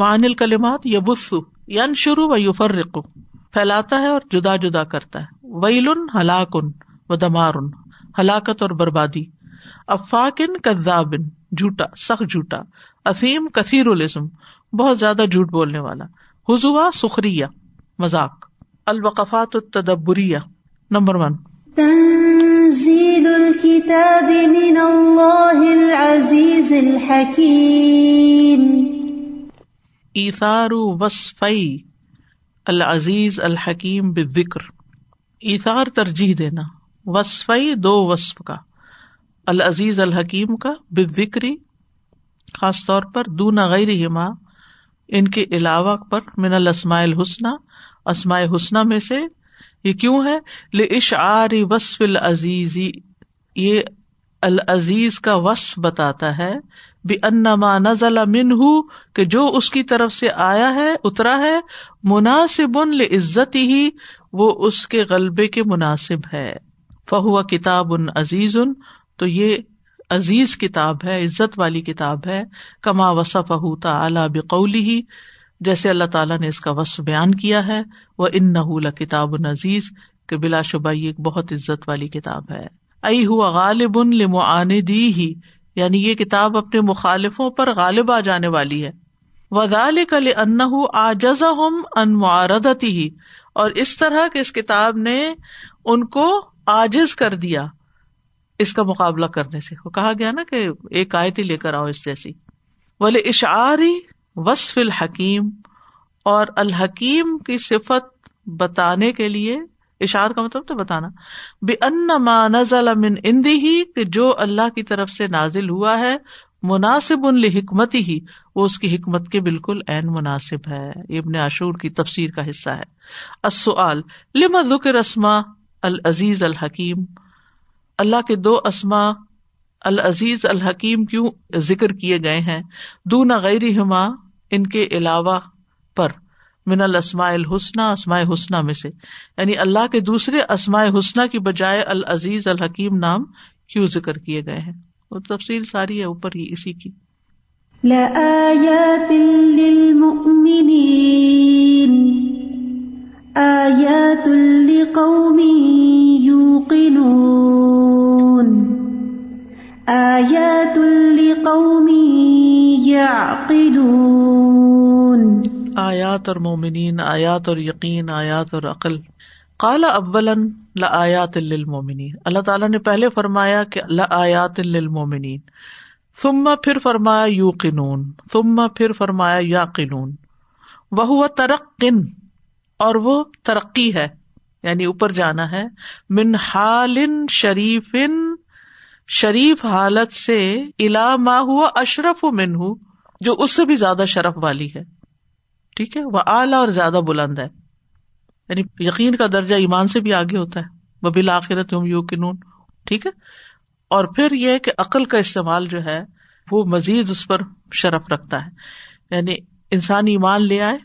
وعن الکلمات یبث ینشر و یفرق، پھیلاتا ہے اور جدا جدا کرتا ہے. ویل ہلاک و دمار، ہلاکت اور بربادی. افاکن کذابن، جھوٹا، سخت جھوٹا. اثیم کثیر الاسم، بہت زیادہ جھوٹ بولنے والا. ہزوا سخریہ، مذاق. الوقفات التدبریہ. نمبر 1، تنزیل الکتاب من اللہ العزیز الحکیم. ایثار وصفی العزیز الحکیم بالذکر. ایثار ترجیح دینا، وصفی دو وصف کا، العزیز الحکیم کا، بالذکری خاص طور پر، دون غیرہما ان کے علاوہ پر، من الاسماء الحسنی اسماء حسنی میں سے. یہ کیوں ہے؟ لاشعار وصف العزیزی، یہ العزیز کا وصف بتاتا ہے، بأن ما نزل منہ، کہ جو اس کی طرف سے آیا ہے، اترا ہے، مناسب لعزتہ، وہ اس کے غلبے کے مناسب ہے. فہو کتاب عزیز، تو یہ عزیز کتاب ہے، عزت والی کتاب ہے. کما وصفہ تعالی بقولہ، جیسے اللہ تعالیٰ نے اس کا وصف بیان کیا ہے. وَإِنَّهُ لَكِتَابٌ عَزِيزٌ، کہ بلا شبہ یہ ایک بہت عزت والی کتاب ہے. اَيْ هُوَ غَالِبٌ لِمُعَانِدِيهِ، یعنی یہ کتاب اپنے مخالفوں پر غالب آ جانے والی ہے. وَذَلِكَ لِأَنَّهُ أَعْجَزَهُمْ عَنْ مُعَارَضَتِهِ، اور اس طرح کہ اس کتاب نے ان کو عاجز کر دیا اس کا مقابلہ کرنے سے. وہ کہا گیا نا کہ ایک آیت ہی لے کر آؤ اس جیسی. وَلِإِشْعَارِ وصف الحکیم، اور الحکیم کی صفت بتانے کے لیے، اشعار کا مطلب تو بتانا، بِأَنَّ مَا نَزَلَ مِنْ عِنْدِهِ، کہ جو اللہ کی طرف سے نازل ہوا ہے، مُنَاسِبٌ لِحِکْمَتِهِ، وہ اس کی حکمت کے بالکل عین مناسب ہے. ابن عاشور کی تفسیر کا حصہ ہے. السؤال لِمَا ذُکِرَ اسماء العزیز الحکیم، اللہ کے دو اسماء العزیز الحکیم کیوں ذکر کیے گئے ہیں؟ دون غیرہما، ان کے علاوہ پر، من الاسماء الحسنی اسماء حسنی میں سے، یعنی اللہ کے دوسرے اسماء حسنی کی بجائے العزیز الحکیم نام کیوں ذکر کیے گئے ہیں؟ وہ تفصیل ساری ہے اوپر ہی اسی کی. لآیات للمؤمنین آیات لقوم یوقنون آیات لقوم یعقلون. آیات اور مومنین، آیات اور یقین، آیات اور عقل. قال اولا لآیات للمومنین، اللہ تعالیٰ نے پہلے فرمایا کہ لآیات للمومنین، ثم پھر فرمایا یوقنون، ثم پھر فرمایا یعقلون. وہو ترقن، اور وہ ترقی ہے، یعنی اوپر جانا ہے. من حال شریف، شریف حالت سے، الا ما ہوا اشرف منہ، جو اس سے بھی زیادہ شرف والی ہے. ٹھیک ہے، وہ اعلیٰ اور زیادہ بلند ہے، یعنی یقین کا درجہ ایمان سے بھی آگے ہوتا ہے. وبالآخرۃ ہم یوقنون. ٹھیک ہے، اور پھر یہ کہ عقل کا استعمال جو ہے وہ مزید اس پر شرف رکھتا ہے، یعنی انسان ایمان لے آئے،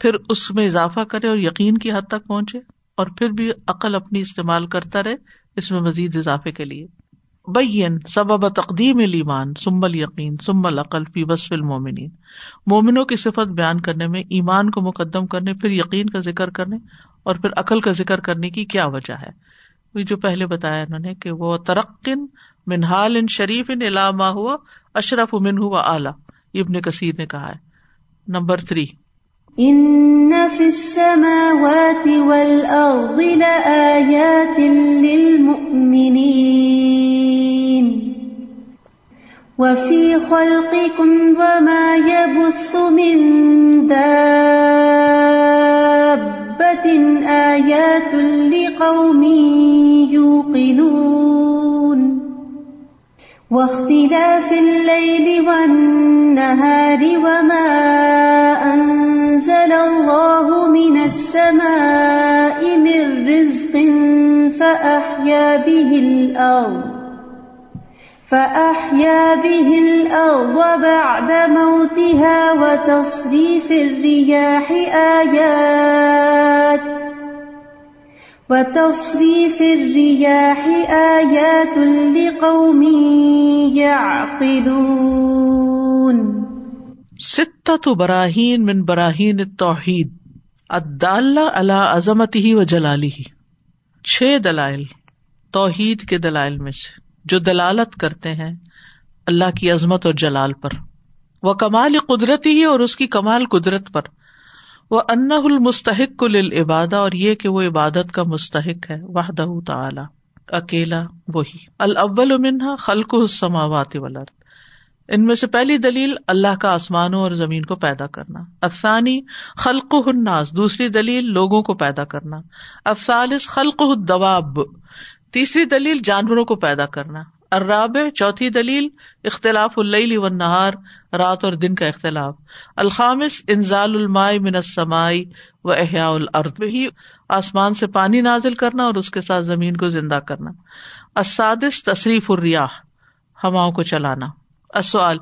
پھر اس میں اضافہ کرے اور یقین کی حد تک پہنچے، اور پھر بھی عقل اپنی استعمال کرتا رہے اس میں مزید اضافے کے لیے. بین سبب تقدیم الایمان ثم الیقین ثم العقل فی وصف المومنین، مومنوں کی صفت بیان کرنے میں ایمان کو مقدم کرنے، پھر یقین کا ذکر کرنے، اور پھر عقل کا ذکر کرنے کی کیا وجہ ہے؟ جو پہلے بتایا انہوں نے کہ وہ ترقن من حال شریف الی ما ہوا اشرف منہ واعلی، ابن کثیر نے کہا ہے. نمبر 3، ان فی السماوات والارض لآیات للمؤمنین وفی خلقکم وما یبث من دابۃ آیات لقوم یوقنون واختلاف اللیل والنہار وما أنزل الله من السماء من رزق فأحيا به الأرض بعد موتها وتصريف الرياح آيات لقوم يعقلون. 6 ستۃ براہین من براہین التوحید الدالہ علی عظمتہ و جلالہ، 6 دلائل توحید کے دلائل میں سے جو دلالت کرتے ہیں اللہ کی عظمت اور جلال پر، وہ کمال قدرتی ہی اور اس کی کمال قدرت پر، وہ انہ المستحق للعبادہ اور یہ کہ وہ عبادت کا مستحق ہے وحدہ تعالی اکیلا وہی، الاول منہا خلق السماوات والارض ان میں سے پہلی دلیل اللہ کا آسمانوں اور زمین کو پیدا کرنا، الثانی خلقہ الناس دوسری دلیل لوگوں کو پیدا کرنا، الثالث خلقہ الدواب تیسری دلیل جانوروں کو پیدا کرنا، الرابع چوتھی دلیل اختلاف اللیل والنہار رات اور دن کا اختلاف، الخامس انزال الماء من السماء و احیاء الارض ہی آسمان سے پانی نازل کرنا اور اس کے ساتھ زمین کو زندہ کرنا، السادس تصریف الریاح ہواؤں کو چلانا۔ السؤال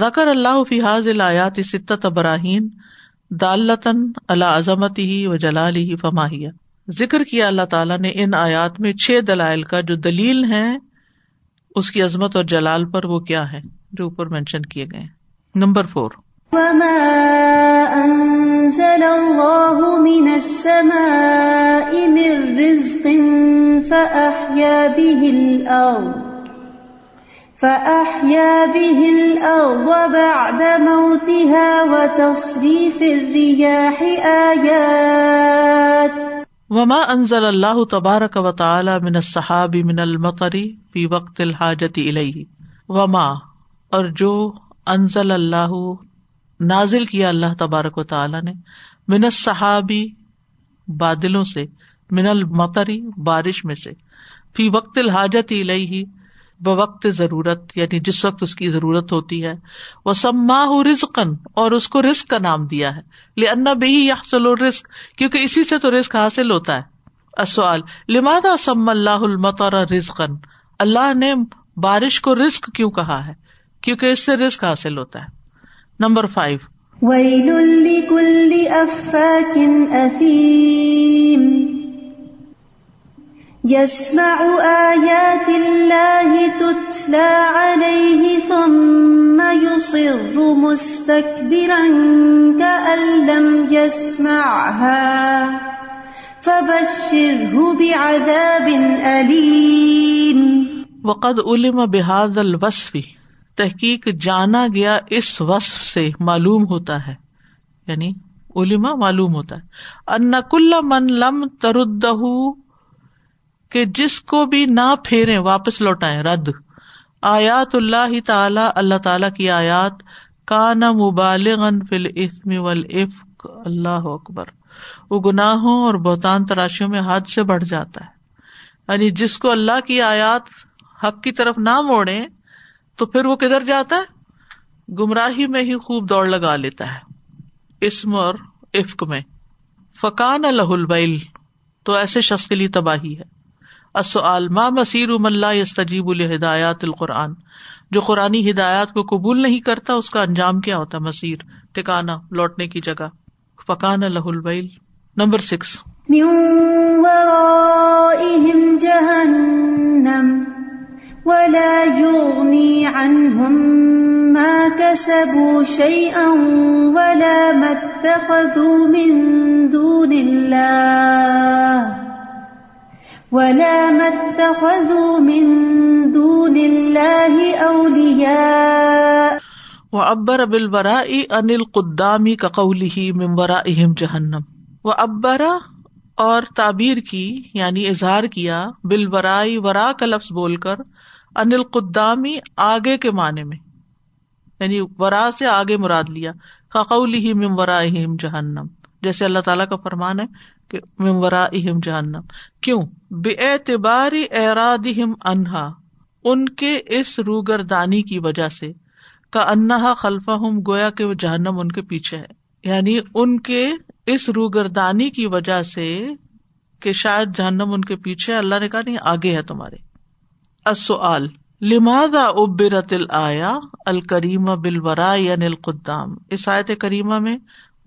ذکر اللہ فی هذه الآیات ستۃ براہین دالۃ علی عظمتہ و جلالہ فما ہی، ذکر کیا اللہ تعالیٰ نے ان آیات میں 6 دلائل کا جو دلیل ہیں اس کی عظمت اور جلال پر، وہ کیا ہے جو اوپر مینشن کیے گئے ہیں۔ نمبر 4 وما انزل اللہ من السماء من رزق فأحیا به الارض بعد موتها وتصریف الریاح آیات۔ وما انزل اللہ تبارک و تعالی من الصحاب من المطر فی وقت الحاجت الیہ، وما اور جو انزل اللہ نازل کیا اللہ تبارک و تعالی نے من الصحاب بادلوں سے من المطر بارش میں سے فی وقت الحاجت الیہ بوقت ضرورت یعنی جس وقت اس کی ضرورت ہوتی ہے، وسماہ رزقا اور اس کو رزق کا نام دیا ہے لأن بہ یحصل الرزق کیونکہ اسی سے تو رزق حاصل ہوتا ہے۔ السؤال لماذا سمى اللہ المطر رزقا، اللہ نے بارش کو رزق کیوں کہا ہے؟ کیونکہ اس سے رزق حاصل ہوتا ہے۔ نمبر 5 ویل لکل افاک اثیم يسمع آيات الله تتلى عليه ثم يصر مستكبرا كأن لم يسمعها فبشره بعذاب أليم۔ وقد علم بهذا الوصف تحقیق جانا گیا اس وصف سے معلوم ہوتا ہے، یعنی علم معلوم ہوتا ہے، ان كل من لم ترده کہ جس کو بھی نہ پھیریں واپس لوٹائیں رد آیات اللہ تعالی اللہ تعالی کی آیات، کان مبالغا فی الاثم والافک اللہ اکبر وہ گناہوں اور بہتان تراشیوں میں حد سے بڑھ جاتا ہے، یعنی جس کو اللہ کی آیات حق کی طرف نہ موڑے تو پھر وہ کدھر جاتا ہے؟ گمراہی میں ہی خوب دوڑ لگا لیتا ہے اسم اور افک میں، فکان لہ الویل تو ایسے شخص کے لیے تباہی ہے۔ السؤال ما مسیر من لا یستجیب لہدایات القرآن، جو قرآنی ہدایات کو قبول نہیں کرتا اس کا انجام کیا ہوتا؟ مسیر ٹھکانا لوٹنے کی جگہ، فکان لہ الویل۔ نمبر 6 من ورائہم جہنم ولا یغنی عنہم ما کسبوا شیئا ولا ما اتخذوا من دون اللہ وَلَا مَتَّخَذُوا مِن دُونِ اللَّهِ أَوْلِيَاءَ۔ وَعَبَّرَ بِالْوَرَاءِ عَنِ الْقُدَّامِ كَقَوْلِهِ مِن وَرَائِهِمْ جَهَنَّمَ، وَعَبَّرَ اور تعبیر کی یعنی اظہار کیا، بالورائی ورا کا لفظ بول کر، عن القدامی آگے کے معنی میں یعنی ورا سے آگے مراد لیا، كَقَوْلِهِ مِن وَرَائِهِمْ جَهَنَّمَ جیسے اللہ تعالیٰ کا فرمان ہے کہ من ورائہم جہنم، کیوں؟ باعتبار اعراضہم عنہا ان کے اس روگردانی کی وجہ سے، کأنہا خلفہم گویا کہ وہ جہنم ان کے پیچھے ہے، یعنی ان کے اس روگردانی کی وجہ سے کہ شاید جہنم ان کے پیچھے، اللہ نے کہا نہیں آگے ہے تمہارے۔ السؤال لماذا عبرت الآیہ الکریمہ بالوراء عن القدام، اس آیت کریمہ میں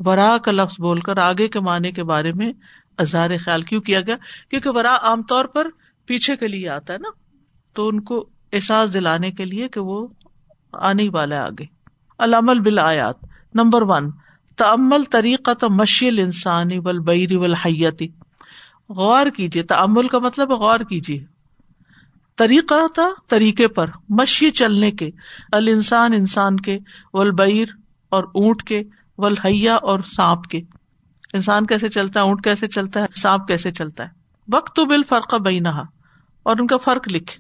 وراء کا لفظ بول کر آگے کے معنی کے بارے میں اظہار خیال کیوں کیا گیا؟ کیونکہ وراء عام طور پر پیچھے کے لیے آتا ہے نا، تو ان کو احساس دلانے کے لیے کہ وہ آنے والا ہے آگے۔ العمل بالآیات نمبر 1، تأمل طریقۃ مشی الانسان والبئر والحیۃ، غور کیجیے. تأمل کا مطلب ہے غور کیجیے. طریقہ تھا طریقے پر، مشی چلنے کے، الانسان انسان کے، والبئر اور اونٹ کے، والحیہ اور سانپ کے. انسان کیسے چلتا ہے، اونٹ کیسے چلتا ہے، سانپ کیسے چلتا ہے. وَاکتب الفرق بینہا، اور ان کا فرق لکھ.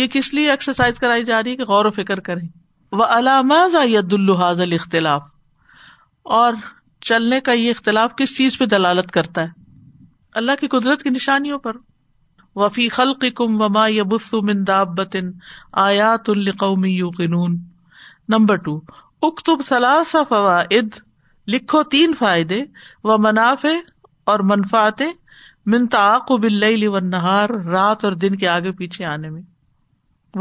یہ کس لیے ایکسرسائز کرائی جا رہی ہے کہ غور و فکر کریں. وَعَلَى مَاذَا يَدُلُّ هَذَا الْاخْتِلَافُ، اور چلنے کا یہ اختلاف کس چیز پہ دلالت کرتا ہے؟ اللہ کی قدرت کی نشانیوں پر. وَفِي خَلْقِكُمْ وَمَا يَبُثُّ مِن دَابَّةٍ آيَاتٌ لِقَوْمٍ يُوقِنُونَ. نمبر 2، اکتب ثلاث فوائد، لکھو 3 فائدے، ومنافع اور منفعتیں، من تعاقب اللیل والنهار، رات اور دن کے آگے پیچھے آنے میں،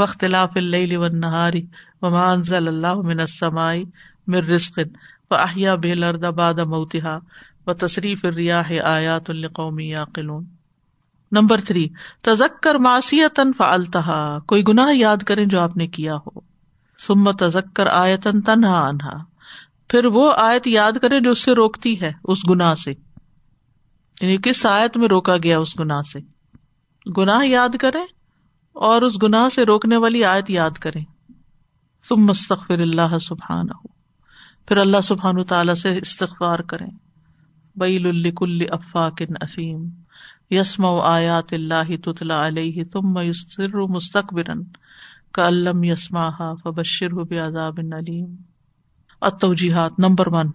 واختلاف اللیل والنهار وما انزل اللہ من السماء من رزق فاحیا به الارض بعد موتها وتصریف الریاح آیات لقوم یعقلون. نمبر 3، تذکر معصیۃ فعلتها، کوئی گناہ یاد کریں جو آپ نے کیا ہو. ثم تذکر آیۃ تنہی عنہا، پھر وہ آیت یاد کریں جو اس سے روکتی ہے، اس گناہ سے، یعنی کس آیت میں روکا گیا اس گناہ سے. گناہ یاد کریں اور اس گناہ سے روکنے والی آیت یاد کریں. ثم استغفر اللہ سبحانہ، پھر اللہ سبحانہ تعالی سے استغفار کریں. ویل لکل افاک اثیم یسمع آیات اللہ تتلی علیہ ثم یصر مستکبرا کأن لم یسمعھا فبشرہ بعذاب علیم. التوجیہات. نمبر 1،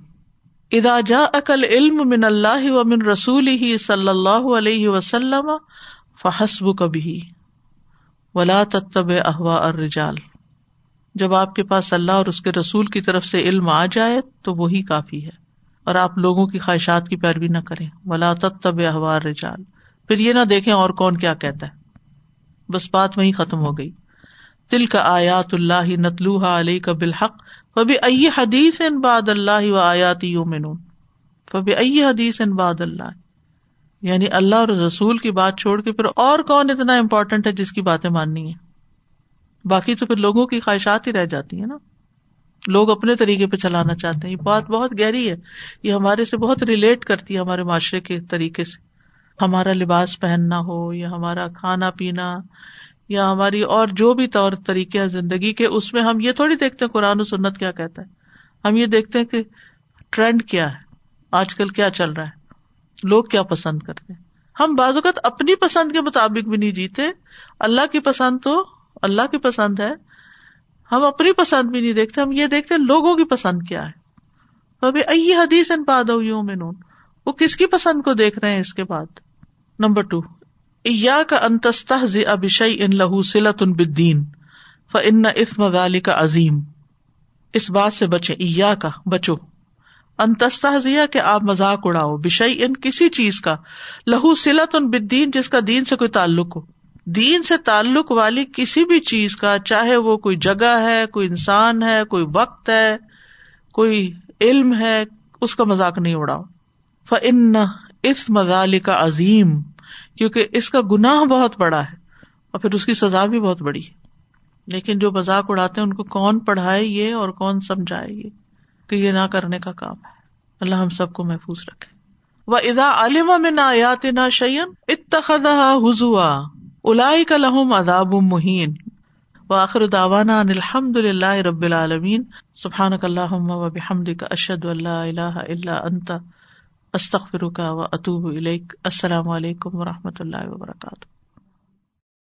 اذا جاءک العلم من اللہ ومن رسولہ صلی اللہ علیہ وسلم فحسبک بہ ولا تتبع اہواء الرجال. جب آپ کے پاس اللہ اور اس کے رسول کی طرف سے علم آ جائے تو وہی کافی ہے، اور آپ لوگوں کی خواہشات کی پیروی نہ کریں. ولا تتبع اہواء الرجال، پھر یہ نہ دیکھیں اور کون کیا کہتا ہے. بس بات وہیں ختم ہو گئی. تلک آیات اللہ نتلوہا علیک بالحق فبأی حدیث بعد اللہ وآیاتہ یؤمنون. فبأی حدیث بعد اللہ، یعنی اللہ اور رسول کی بات چھوڑ کے پھر اور کون اتنا امپورٹنٹ ہے جس کی باتیں ماننی ہیں. باقی تو پھر لوگوں کی خواہشات ہی رہ جاتی ہیں نا، لوگ اپنے طریقے پہ چلانا چاہتے ہیں. یہ بات بہت گہری ہے، یہ ہمارے سے بہت ریلیٹ کرتی ہے، ہمارے معاشرے کے طریقے سے. ہمارا لباس پہننا ہو، یا ہمارا کھانا پینا، یا ہماری اور جو بھی طور طریقے ہیں زندگی کے، اس میں ہم یہ تھوڑی دیکھتے ہیں قرآن و سنت کیا کہتا ہے. ہم یہ دیکھتے ہیں کہ ٹرینڈ کیا ہے، آج کل کیا چل رہا ہے، لوگ کیا پسند کرتے ہیں. ہم بعض اوقات اپنی پسند کے مطابق بھی نہیں جیتے. اللہ کی پسند تو اللہ کی پسند ہے، ہم اپنی پسند بھی نہیں دیکھتے، ہم یہ دیکھتے ہیں لوگوں کی پسند کیا ہے. فبأي حدیث بعدہ یؤمنون، وہ کس کی پسند کو دیکھ رہے ہیں اس کے بعد. نمبر 2، ایاک ان تستہزئ بشیء لہ صلۃ بالدین فإن اثم ذلک عظیم. اس بات سے بچیں، ایاک بچو، ان تستہزئ کہ آپ مذاق اڑاؤ، بشیء کسی چیز کا، لہو صلۃ بالدین جس کا دین سے کوئی تعلق ہو. دین سے تعلق والی کسی بھی چیز کا، چاہے وہ کوئی جگہ ہے، کوئی انسان ہے، کوئی وقت ہے، کوئی علم ہے، اس کا مذاق نہیں اڑاؤ. فإن إثم ذلک عظیم، کیونکہ اس کا گناہ بہت بڑا ہے اور پھر اس کی سزا بھی بہت بڑی ہے. لیکن جو مذاق اڑاتے ہیں ان کو کون پڑھائے یہ اور کون سمجھائے یہ کہ یہ نہ کرنے کا کام ہے. اللہ ہم سب کو محفوظ رکھے. وَإِذَا عَلِمَ مِنْ آیَاتِنَا شَيْئًا اتَّخَذَهَا هُزُوًا أُولَٰئِكَ لَهُمْ عَذَابٌ مُّهِينٌ. وآخر دعوانا ان الحمد للہ رب العالمین. سبحانک اللہم وبحمدک، اشہد ان لا الہ الا انت، استغفرک واتوب الیک. السلام علیکم ورحمۃ اللہ وبرکاتہ.